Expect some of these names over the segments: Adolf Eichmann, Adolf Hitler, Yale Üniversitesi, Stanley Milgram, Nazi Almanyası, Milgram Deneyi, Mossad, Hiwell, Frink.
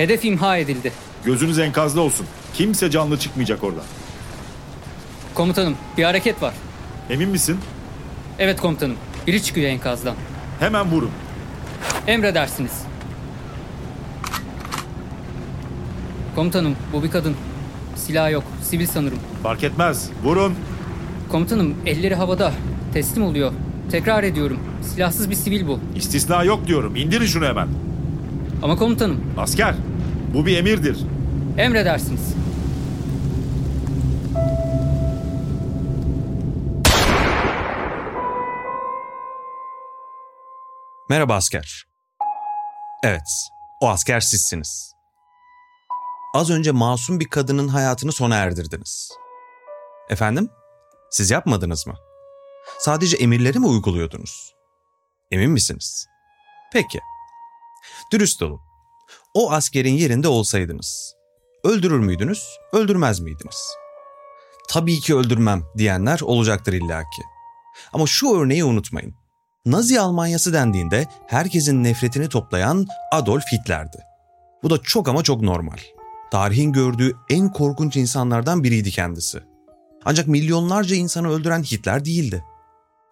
Hedef imha edildi. Gözünüz enkazda olsun. Kimse canlı çıkmayacak oradan. Komutanım, bir hareket var. Emin misin? Evet komutanım. Biri çıkıyor enkazdan. Hemen vurun. Emredersiniz. Komutanım, bu bir kadın. Silah yok. Sivil sanırım. Fark etmez. Vurun. Komutanım, elleri havada. Teslim oluyor. Tekrar ediyorum. Silahsız bir sivil bu. İstisna yok diyorum. İndirin şunu hemen. Ama komutanım. Asker, bu bir emirdir. Emredersiniz. Merhaba asker. Evet, o asker sizsiniz. Az önce masum bir kadının hayatını sona erdirdiniz. Efendim? Siz yapmadınız mı? Sadece emirleri mi uyguluyordunuz? Emin misiniz? Peki. Dürüst olun. O askerin yerinde olsaydınız, öldürür müydünüz, öldürmez miydiniz? Tabii ki öldürmem diyenler olacaktır illaki. Ama şu örneği unutmayın. Nazi Almanyası dendiğinde herkesin nefretini toplayan Adolf Hitler'di. Bu da çok ama çok normal. Tarihin gördüğü en korkunç insanlardan biriydi kendisi. Ancak milyonlarca insanı öldüren Hitler değildi.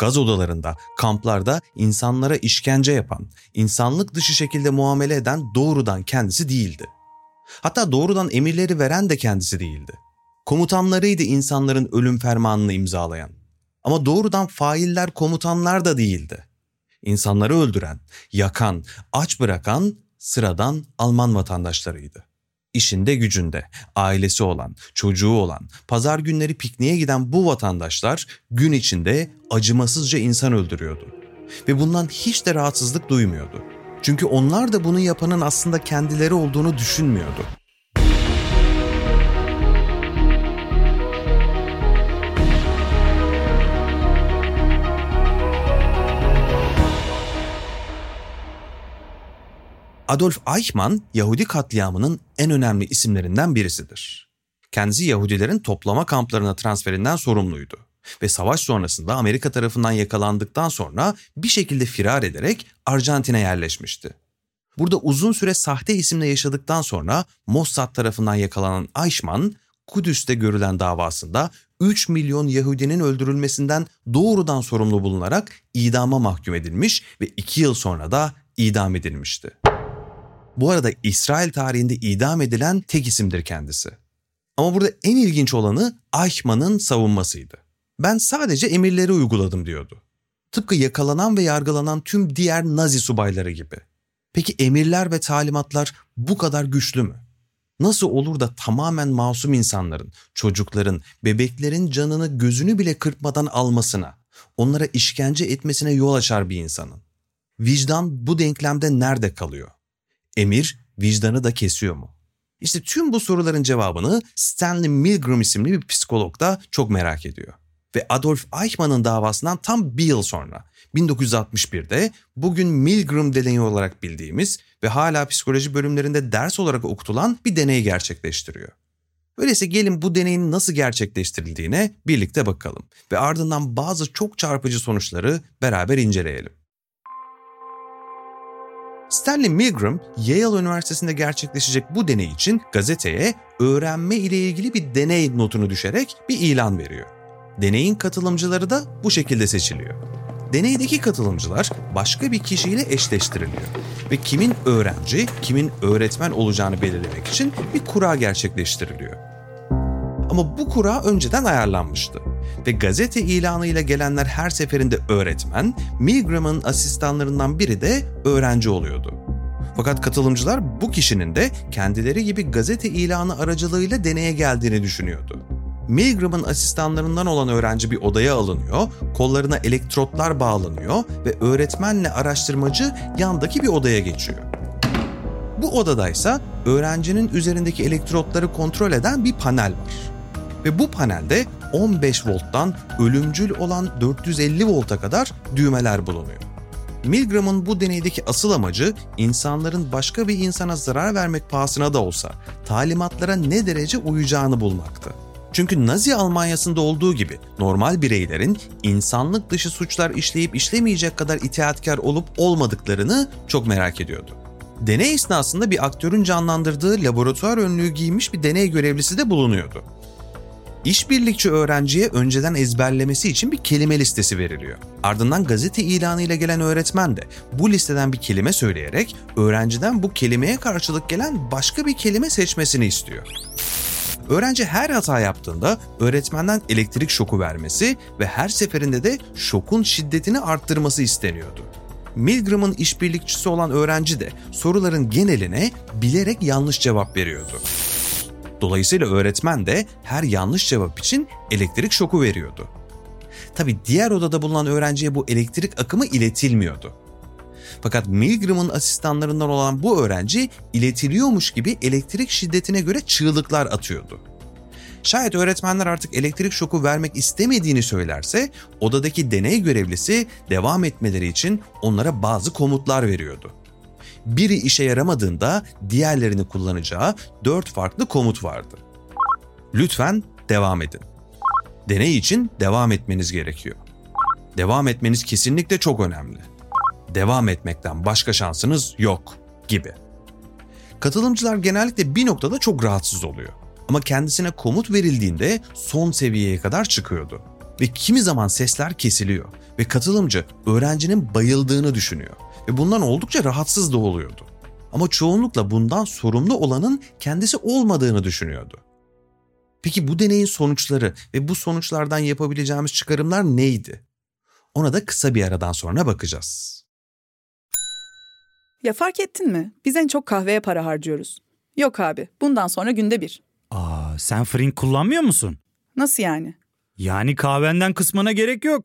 Gaz odalarında, kamplarda insanlara işkence yapan, insanlık dışı şekilde muamele eden doğrudan kendisi değildi. Hatta doğrudan emirleri veren de kendisi değildi. Komutanlarıydı insanların ölüm fermanını imzalayan. Ama doğrudan failler komutanlar da değildi. İnsanları öldüren, yakan, aç bırakan sıradan Alman vatandaşlarıydı. İşinde gücünde, ailesi olan, çocuğu olan, pazar günleri pikniğe giden bu vatandaşlar gün içinde acımasızca insan öldürüyordu. Ve bundan hiç de rahatsızlık duymuyordu. Çünkü onlar da bunu yapanın aslında kendileri olduğunu düşünmüyordu. Adolf Eichmann, Yahudi katliamının en önemli isimlerinden birisidir. Kendisi Yahudilerin toplama kamplarına transferinden sorumluydu ve savaş sonrasında Amerika tarafından yakalandıktan sonra bir şekilde firar ederek Arjantin'e yerleşmişti. Burada uzun süre sahte isimle yaşadıktan sonra Mossad tarafından yakalanan Eichmann, Kudüs'te görülen davasında 3 milyon Yahudinin öldürülmesinden doğrudan sorumlu bulunarak idama mahkum edilmiş ve 2 yıl sonra da idam edilmişti. Bu arada İsrail tarihinde idam edilen tek isimdir kendisi. Ama burada en ilginç olanı Eichmann'ın savunmasıydı. Ben sadece emirleri uyguladım diyordu. Tıpkı yakalanan ve yargılanan tüm diğer Nazi subayları gibi. Peki emirler ve talimatlar bu kadar güçlü mü? Nasıl olur da tamamen masum insanların, çocukların, bebeklerin canını gözünü bile kırpmadan almasına, onlara işkence etmesine yol açar bir insanın? Vicdan bu denklemde nerede kalıyor? Emir vicdanı da kesiyor mu? İşte tüm bu soruların cevabını Stanley Milgram isimli bir psikolog da çok merak ediyor. Ve Adolf Eichmann'ın davasından tam bir yıl sonra 1961'de bugün Milgram Deneyi olarak bildiğimiz ve hala psikoloji bölümlerinde ders olarak okutulan bir deney gerçekleştiriyor. Öyleyse gelin bu deneyin nasıl gerçekleştirildiğine birlikte bakalım ve ardından bazı çok çarpıcı sonuçları beraber inceleyelim. Stanley Milgram, Yale Üniversitesi'nde gerçekleşecek bu deney için gazeteye öğrenme ile ilgili bir deney notunu düşerek bir ilan veriyor. Deneyin katılımcıları da bu şekilde seçiliyor. Deneydeki katılımcılar başka bir kişiyle eşleştiriliyor ve kimin öğrenci, kimin öğretmen olacağını belirlemek için bir kura gerçekleştiriliyor. Ama bu kura önceden ayarlanmıştı ve gazete ilanıyla gelenler her seferinde öğretmen, Milgram'ın asistanlarından biri de öğrenci oluyordu. Fakat katılımcılar bu kişinin de kendileri gibi gazete ilanı aracılığıyla deneye geldiğini düşünüyordu. Milgram'ın asistanlarından olan öğrenci bir odaya alınıyor, kollarına elektrotlar bağlanıyor ve öğretmenle araştırmacı yandaki bir odaya geçiyor. Bu odadaysa öğrencinin üzerindeki elektrotları kontrol eden bir panel var. Ve bu panelde 15 volttan ölümcül olan 450 volta kadar düğmeler bulunuyor. Milgram'ın bu deneydeki asıl amacı insanların başka bir insana zarar vermek pahasına da olsa talimatlara ne derece uyacağını bulmaktı. Çünkü Nazi Almanyası'nda olduğu gibi normal bireylerin insanlık dışı suçlar işleyip işlemeyecek kadar itaatkar olup olmadıklarını çok merak ediyordu. Deney esnasında bir aktörün canlandırdığı laboratuvar önlüğü giymiş bir deney görevlisi de bulunuyordu. İşbirlikçi öğrenciye önceden ezberlemesi için bir kelime listesi veriliyor. Ardından gazete ilanıyla gelen öğretmen de bu listeden bir kelime söyleyerek öğrenciden bu kelimeye karşılık gelen başka bir kelime seçmesini istiyor. Öğrenci her hata yaptığında öğretmenden elektrik şoku vermesi ve her seferinde de şokun şiddetini arttırması isteniyordu. Milgram'ın işbirlikçisi olan öğrenci de soruların geneline bilerek yanlış cevap veriyordu. Dolayısıyla öğretmen de her yanlış cevap için elektrik şoku veriyordu. Tabii diğer odada bulunan öğrenciye bu elektrik akımı iletilmiyordu. Fakat Milgram'ın asistanlarından olan bu öğrenci iletiliyormuş gibi elektrik şiddetine göre çığlıklar atıyordu. Şayet öğretmenler artık elektrik şoku vermek istemediğini söylerse, odadaki deney görevlisi devam etmeleri için onlara bazı komutlar veriyordu. Biri işe yaramadığında diğerlerini kullanacağı 4 farklı komut vardı. Lütfen devam edin. Deney için devam etmeniz gerekiyor. Devam etmeniz kesinlikle çok önemli. Devam etmekten başka şansınız yok gibi. Katılımcılar genellikle bir noktada çok rahatsız oluyor. Ama kendisine komut verildiğinde son seviyeye kadar çıkıyordu. Ve kimi zaman sesler kesiliyor ve katılımcı öğrencinin bayıldığını düşünüyor. Ve bundan oldukça rahatsız da oluyordu. Ama çoğunlukla bundan sorumlu olanın kendisi olmadığını düşünüyordu. Peki bu deneyin sonuçları ve bu sonuçlardan yapabileceğimiz çıkarımlar neydi? Ona da kısa bir aradan sonra bakacağız. Ya fark ettin mi? Biz en çok kahveye para harcıyoruz. Yok abi, bundan sonra günde bir. Sen Frink kullanmıyor musun? Nasıl yani? Yani kahvenden kısmına gerek yok.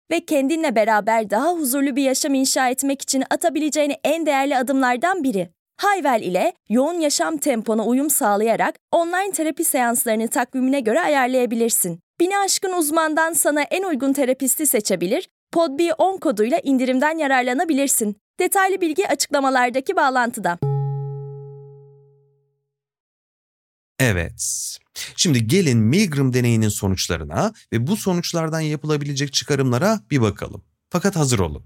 ve kendinle beraber daha huzurlu bir yaşam inşa etmek için atabileceğin en değerli adımlardan biri. Hiwell ile yoğun yaşam tempona uyum sağlayarak online terapi seanslarını takvimine göre ayarlayabilirsin. 1000'i aşkın uzmandan sana en uygun terapisti seçebilir, PODB10 koduyla indirimden yararlanabilirsin. Detaylı bilgi açıklamalardaki bağlantıda. Evet, şimdi gelin Milgram deneyinin sonuçlarına ve bu sonuçlardan yapılabilecek çıkarımlara bir bakalım. Fakat hazır olun,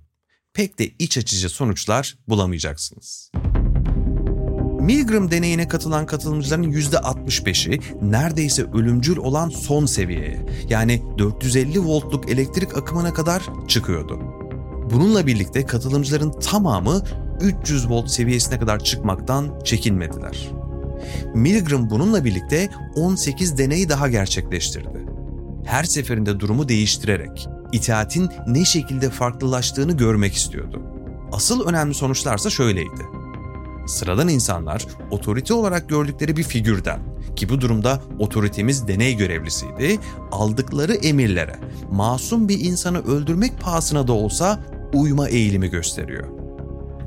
pek de iç açıcı sonuçlar bulamayacaksınız. Milgram deneyine katılan katılımcıların %65'i neredeyse ölümcül olan son seviyeye, yani 450 voltluk elektrik akımına kadar çıkıyordu. Bununla birlikte katılımcıların tamamı 300 volt seviyesine kadar çıkmaktan çekinmediler. Milgram bununla birlikte 18 deney daha gerçekleştirdi. Her seferinde durumu değiştirerek itaatin ne şekilde farklılaştığını görmek istiyordu. Asıl önemli sonuçlarsa şöyleydi. Sıradan insanlar otorite olarak gördükleri bir figürden, ki bu durumda otoritemiz deney görevlisiydi, aldıkları emirlere masum bir insanı öldürmek pahasına da olsa uyma eğilimi gösteriyor.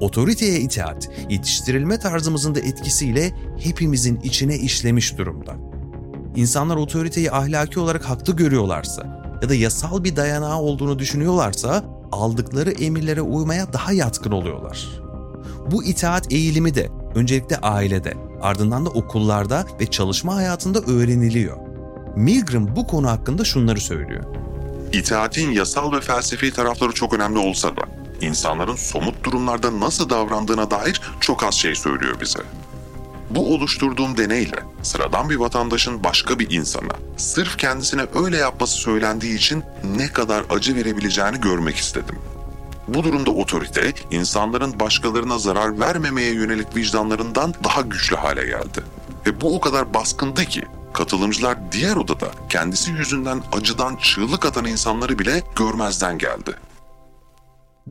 Otoriteye itaat, yetiştirilme tarzımızın da etkisiyle hepimizin içine işlemiş durumda. İnsanlar otoriteyi ahlaki olarak haklı görüyorlarsa ya da yasal bir dayanağı olduğunu düşünüyorlarsa aldıkları emirlere uymaya daha yatkın oluyorlar. Bu itaat eğilimi de öncelikle ailede, ardından da okullarda ve çalışma hayatında öğreniliyor. Milgram bu konu hakkında şunları söylüyor. İtaatin yasal ve felsefi tarafları çok önemli olsa da insanların somut durumlarda nasıl davrandığına dair çok az şey söylüyor bize. Bu oluşturduğum deneyle sıradan bir vatandaşın başka bir insana sırf kendisine öyle yapması söylendiği için ne kadar acı verebileceğini görmek istedim. Bu durumda otorite insanların başkalarına zarar vermemeye yönelik vicdanlarından daha güçlü hale geldi. Ve bu o kadar baskındı ki katılımcılar diğer odada kendisi yüzünden acıdan çığlık atan insanları bile görmezden geldi.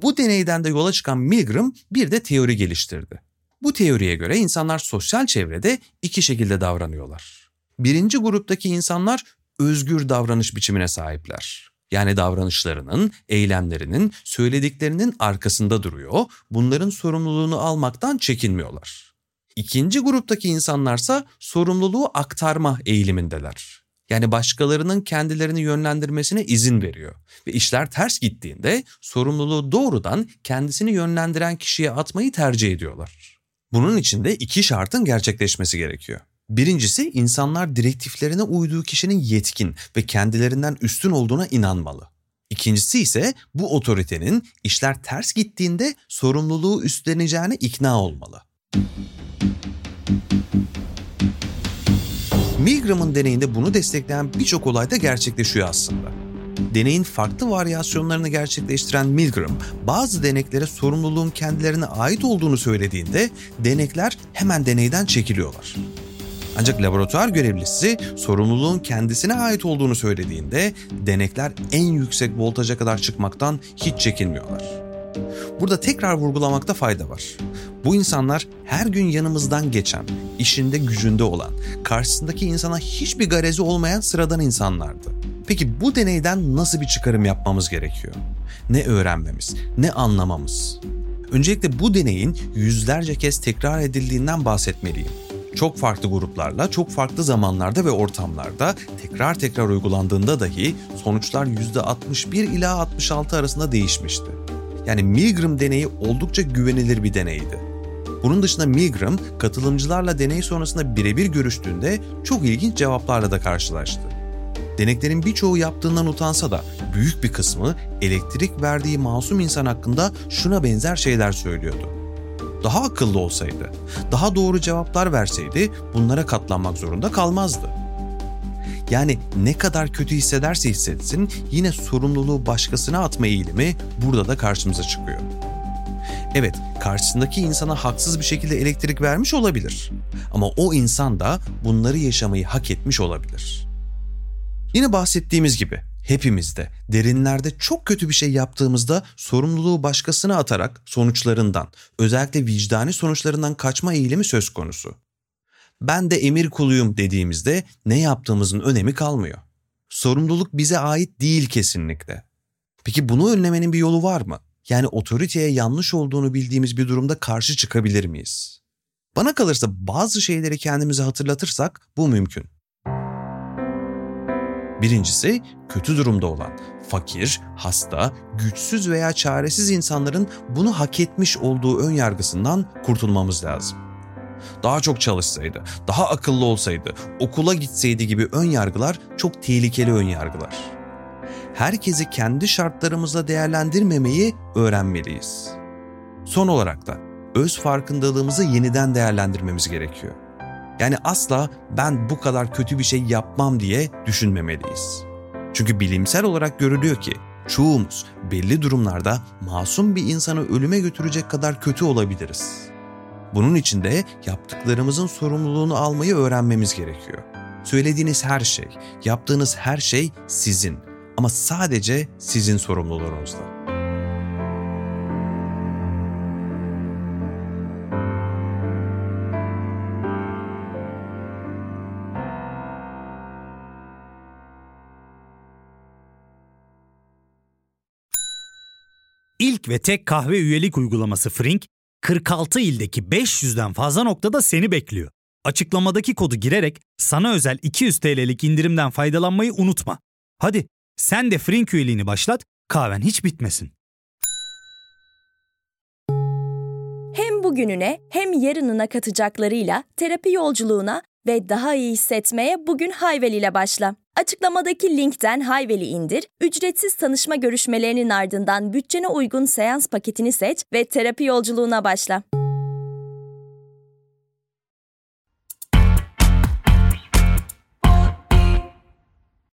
Bu deneyden de yola çıkan Milgram bir de teori geliştirdi. Bu teoriye göre insanlar sosyal çevrede iki şekilde davranıyorlar. Birinci gruptaki insanlar özgür davranış biçimine sahipler. Yani davranışlarının, eylemlerinin, söylediklerinin arkasında duruyor, bunların sorumluluğunu almaktan çekinmiyorlar. İkinci gruptaki insanlarsa sorumluluğu aktarma eğilimindeler. Yani başkalarının kendilerini yönlendirmesine izin veriyor ve işler ters gittiğinde sorumluluğu doğrudan kendisini yönlendiren kişiye atmayı tercih ediyorlar. Bunun için de iki şartın gerçekleşmesi gerekiyor. Birincisi, insanlar direktiflerine uyduğu kişinin yetkin ve kendilerinden üstün olduğuna inanmalı. İkincisi ise bu otoritenin işler ters gittiğinde sorumluluğu üstleneceğine ikna olmalı. Milgram'ın deneyinde bunu destekleyen birçok olay da gerçekleşiyor aslında. Deneyin farklı varyasyonlarını gerçekleştiren Milgram, bazı deneklere sorumluluğun kendilerine ait olduğunu söylediğinde denekler hemen deneyden çekiliyorlar. Ancak laboratuvar görevlisi sorumluluğun kendisine ait olduğunu söylediğinde denekler en yüksek voltaja kadar çıkmaktan hiç çekinmiyorlar. Burada tekrar vurgulamakta fayda var. Bu insanlar her gün yanımızdan geçen, işinde gücünde olan, karşısındaki insana hiçbir garezi olmayan sıradan insanlardı. Peki bu deneyden nasıl bir çıkarım yapmamız gerekiyor? Ne öğrenmemiz, ne anlamamız? Öncelikle bu deneyin yüzlerce kez tekrar edildiğinden bahsetmeliyim. Çok farklı gruplarla, çok farklı zamanlarda ve ortamlarda tekrar uygulandığında dahi sonuçlar %61 ila 66 arasında değişmişti. Yani Milgram deneyi oldukça güvenilir bir deneydi. Bunun dışında Milgram, katılımcılarla deney sonrasında birebir görüştüğünde çok ilginç cevaplarla da karşılaştı. Deneklerin birçoğu yaptığından utansa da büyük bir kısmı elektrik verdiği masum insan hakkında şuna benzer şeyler söylüyordu. Daha akıllı olsaydı, daha doğru cevaplar verseydi bunlara katlanmak zorunda kalmazdı. Yani ne kadar kötü hissederse hissetsin yine sorumluluğu başkasına atma eğilimi burada da karşımıza çıkıyor. Evet, karşısındaki insana haksız bir şekilde elektrik vermiş olabilir. Ama o insan da bunları yaşamayı hak etmiş olabilir. Yine bahsettiğimiz gibi hepimiz de derinlerde çok kötü bir şey yaptığımızda sorumluluğu başkasına atarak sonuçlarından, özellikle vicdani sonuçlarından kaçma eğilimi söz konusu. Ben de emir kuluyum dediğimizde ne yaptığımızın önemi kalmıyor. Sorumluluk bize ait değil kesinlikle. Peki bunu önlemenin bir yolu var mı? Yani otoriteye yanlış olduğunu bildiğimiz bir durumda karşı çıkabilir miyiz? Bana kalırsa bazı şeyleri kendimize hatırlatırsak bu mümkün. Birincisi, kötü durumda olan, fakir, hasta, güçsüz veya çaresiz insanların bunu hak etmiş olduğu önyargısından kurtulmamız lazım. Daha çok çalışsaydı, daha akıllı olsaydı, okula gitseydi gibi önyargılar çok tehlikeli önyargılar. Herkesi kendi şartlarımızla değerlendirmemeyi öğrenmeliyiz. Son olarak da öz farkındalığımızı yeniden değerlendirmemiz gerekiyor. Yani asla ben bu kadar kötü bir şey yapmam diye düşünmemeliyiz. Çünkü bilimsel olarak görülüyor ki çoğumuz belli durumlarda masum bir insanı ölüme götürecek kadar kötü olabiliriz. Bunun için de yaptıklarımızın sorumluluğunu almayı öğrenmemiz gerekiyor. Söylediğiniz her şey, yaptığınız her şey sizin ama sadece sizin sorumluluğunuzda. İlk ve tek kahve üyelik uygulaması Frink, 46 ildeki 500'den fazla noktada seni bekliyor. Açıklamadaki kodu girerek sana özel 200 TL'lik indirimden faydalanmayı unutma. Hadi sen de Frink üyeliğini başlat, kahven hiç bitmesin. bugününe hem yarınına katacaklarıyla terapi yolculuğuna ve daha iyi hissetmeye bugün Hiwell ile başla. Açıklamadaki linkten Hiwell'i indir, ücretsiz tanışma görüşmelerinin ardından bütçene uygun seans paketini seç ve terapi yolculuğuna başla.